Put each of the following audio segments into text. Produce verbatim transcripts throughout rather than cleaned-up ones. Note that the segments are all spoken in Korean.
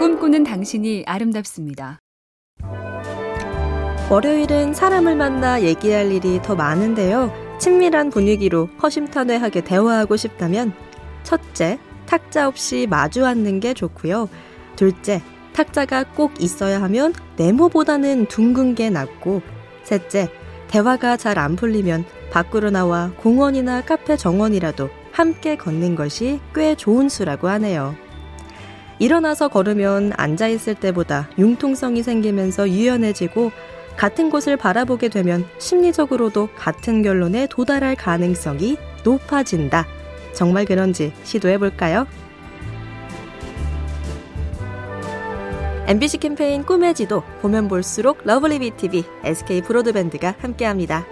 꿈꾸는 당신이 아름답습니다. 월요일은 사람을 만나 얘기할 일이 더 많은데요. 친밀한 분위기로 허심탄회하게 대화하고 싶다면 첫째, 탁자 없이 마주 앉는 게 좋고요. 둘째, 탁자가 꼭 있어야 하면 네모보다는 둥근 게 낫고, 셋째, 대화가 잘 안 풀리면 밖으로 나와 공원이나 카페 정원이라도 함께 걷는 것이 꽤 좋은 수라고 하네요. 일어나서 걸으면 앉아있을 때보다 융통성이 생기면서 유연해지고 같은 곳을 바라보게 되면 심리적으로도 같은 결론에 도달할 가능성이 높아진다. 정말 그런지 시도해볼까요? 엠비씨 캠페인 꿈의 지도, 보면 볼수록 러블리 비티비, 에스케이 브로드밴드가 함께합니다.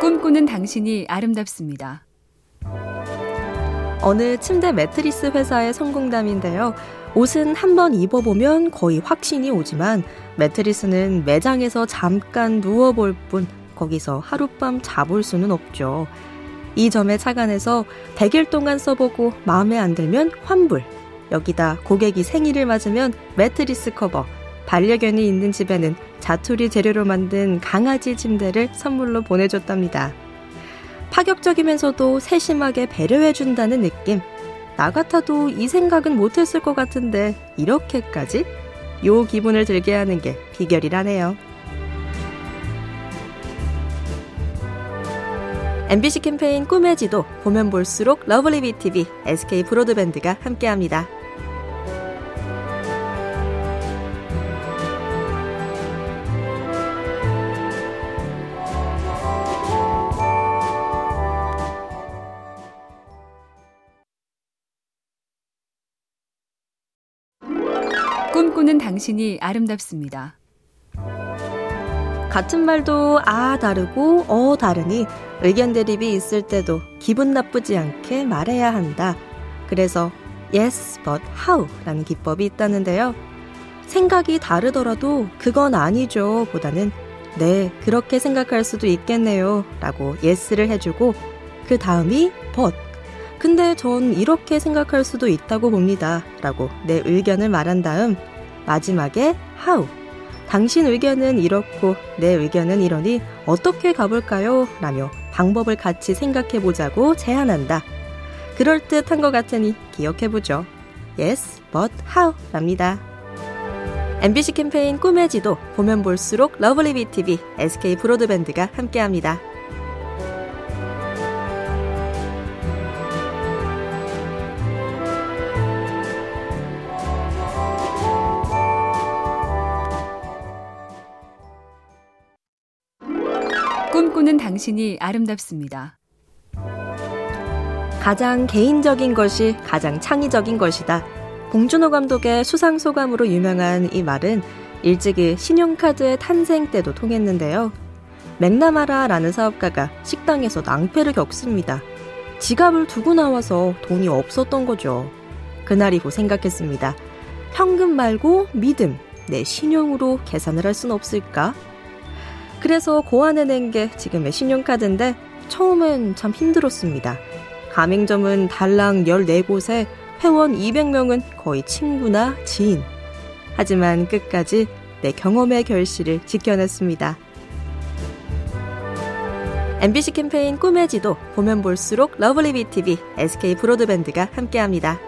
꿈꾸는 당신이 아름답습니다. 어느 침대 매트리스 회사의 성공담인데요. 옷은 한번 입어보면 거의 확신이 오지만 매트리스는 매장에서 잠깐 누워볼 뿐 거기서 하룻밤 자볼 수는 없죠. 이 점에 착안해서 백 일 동안 써보고 마음에 안 들면 환불. 여기다 고객이 생일을 맞으면 매트리스 커버, 반려견이 있는 집에는 자투리 재료로 만든 강아지 침대를 선물로 보내줬답니다. 파격적이면서도 세심하게 배려해준다는 느낌. 나 같아도 이 생각은 못했을 것 같은데 이렇게까지? 요 기분을 들게 하는 게 비결이라네요. 엠비씨 캠페인 꿈의 지도, 보면 볼수록 러블리 비티비, 에스케이 브로드밴드가 함께합니다. 꿈꾸는 당신이 아름답습니다. 같은 말도 아 다르고 어 다르니 의견 대립이 있을 때도 기분 나쁘지 않게 말해야 한다. 그래서 yes but how 라는 기법이 있다는데요. 생각이 다르더라도 그건 아니죠 보다는 네 그렇게 생각할 수도 있겠네요 라고 yes를 해주고 그 다음이 but 근데 전 이렇게 생각할 수도 있다고 봅니다 라고 내 의견을 말한 다음 마지막에 how, 당신 의견은 이렇고 내 의견은 이러니 어떻게 가볼까요? 라며 방법을 같이 생각해보자고 제안한다. 그럴듯한 것 같으니 기억해보죠. Yes, but how 랍니다. 엠비씨 캠페인 꿈의 지도, 보면 볼수록 러블리 비티비, 에스케이 브로드밴드가 함께합니다. 꿈꾸는 당신이 아름답습니다. 가장 개인적인 것이 가장 창의적인 것이다. 봉준호 감독의 수상 소감으로 유명한 이 말은 일찍이 신용카드의 탄생 때도 통했는데요. 맥나마라라는 사업가가 식당에서 낭패를 겪습니다. 지갑을 두고 나와서 돈이 없었던 거죠. 그날 이후 생각했습니다. 현금 말고 믿음, 내 신용으로 계산을 할 순 없을까? 그래서 고안해낸 게 지금의 신용카드인데 처음엔 참 힘들었습니다. 가맹점은 달랑 열네 곳에 회원 이백 명은 거의 친구나 지인. 하지만 끝까지 내 경험의 결실을 지켜냈습니다. 엠비씨 캠페인 꿈의 지도, 보면 볼수록 러블리 비티비, 에스케이 브로드밴드가 함께합니다.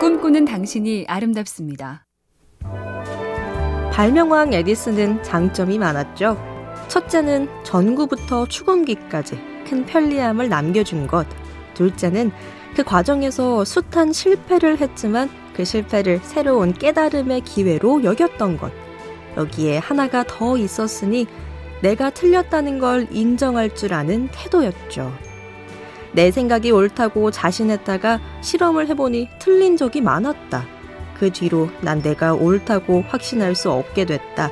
꿈꾸는 당신이 아름답습니다. 발명왕 에디슨은 장점이 많았죠. 첫째는 전구부터 추궁기까지 큰 편리함을 남겨준 것. 둘째는 그 과정에서 숱한 실패를 했지만 그 실패를 새로운 깨달음의 기회로 여겼던 것. 여기에 하나가 더 있었으니 내가 틀렸다는 걸 인정할 줄 아는 태도였죠. 내 생각이 옳다고 자신했다가 실험을 해보니 틀린 적이 많았다. 그 뒤로 난 내가 옳다고 확신할 수 없게 됐다.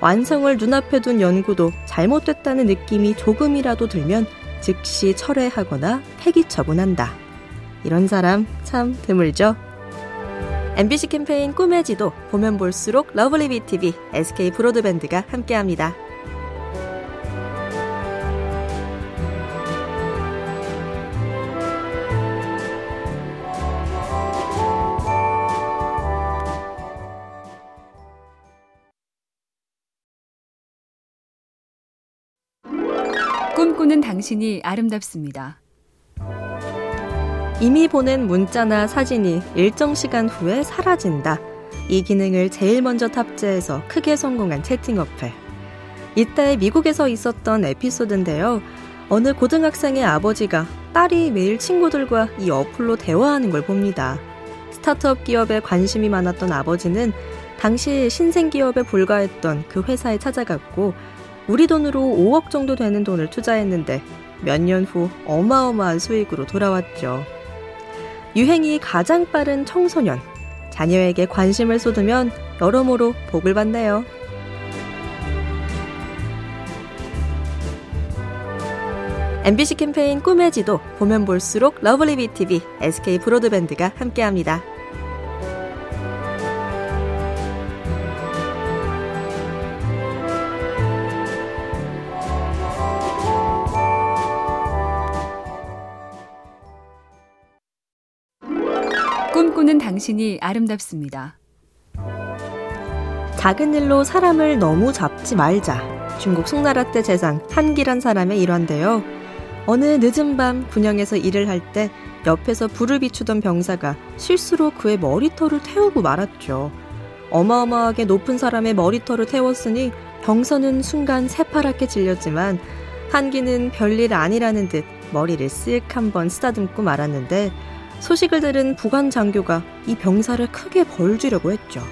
완성을 눈앞에 둔 연구도 잘못됐다는 느낌이 조금이라도 들면 즉시 철회하거나 폐기 처분한다. 이런 사람 참 드물죠? 엠비씨 캠페인 꿈의 지도, 보면 볼수록 러블리 비티비, 에스케이 브로드밴드가 함께합니다. 꿈꾸는 당신이 아름답습니다. 이미 보낸 문자나 사진이 일정 시간 후에 사라진다. 이 기능을 제일 먼저 탑재해서 크게 성공한 채팅 어플. 이때 미국에서 있었던 에피소드인데요. 어느 고등학생의 아버지가 딸이 매일 친구들과 이 어플로 대화하는 걸 봅니다. 스타트업 기업에 관심이 많았던 아버지는 당시 신생 기업에 불과했던 그 회사에 찾아갔고 우리 돈으로 오억 정도 되는 돈을 투자했는데 몇 년 후 어마어마한 수익으로 돌아왔죠. 유행이 가장 빠른 청소년. 자녀에게 관심을 쏟으면 여러모로 복을 받네요. 엠비씨 캠페인 꿈의 지도, 보면 볼수록 러블리 비티비, 에스케이 브로드밴드가 함께합니다. 꿈꾸는 당신이 아름답습니다. 작은 일로 사람을 너무 잡지 말자. 중국 송나라때 재상 한기란 사람의 일화인데요. 어느 늦은 밤 군영에서 일을 할 때 옆에서 불을 비추던 병사가 실수로 그의 머리털을 태우고 말았죠. 어마어마하게 높은 사람의 머리털을 태웠으니 병사는 순간 새파랗게 질렸지만 한기는 별일 아니라는 듯 머리를 쓱 한번 쓰다듬고 말았는데 소식을 들은 부관 장교가 이 병사를 크게 벌주려고 했죠.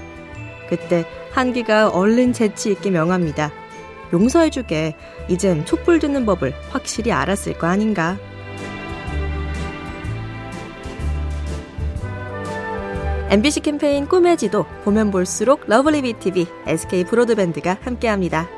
그때 한기가 얼른 재치 있게 명합니다. 용서해주게. 이젠 촛불 드는 법을 확실히 알았을 거 아닌가. 엠비씨 캠페인 꿈의 지도, 보면 볼수록 러블리 비티비, 에스케이 브로드밴드가 함께합니다.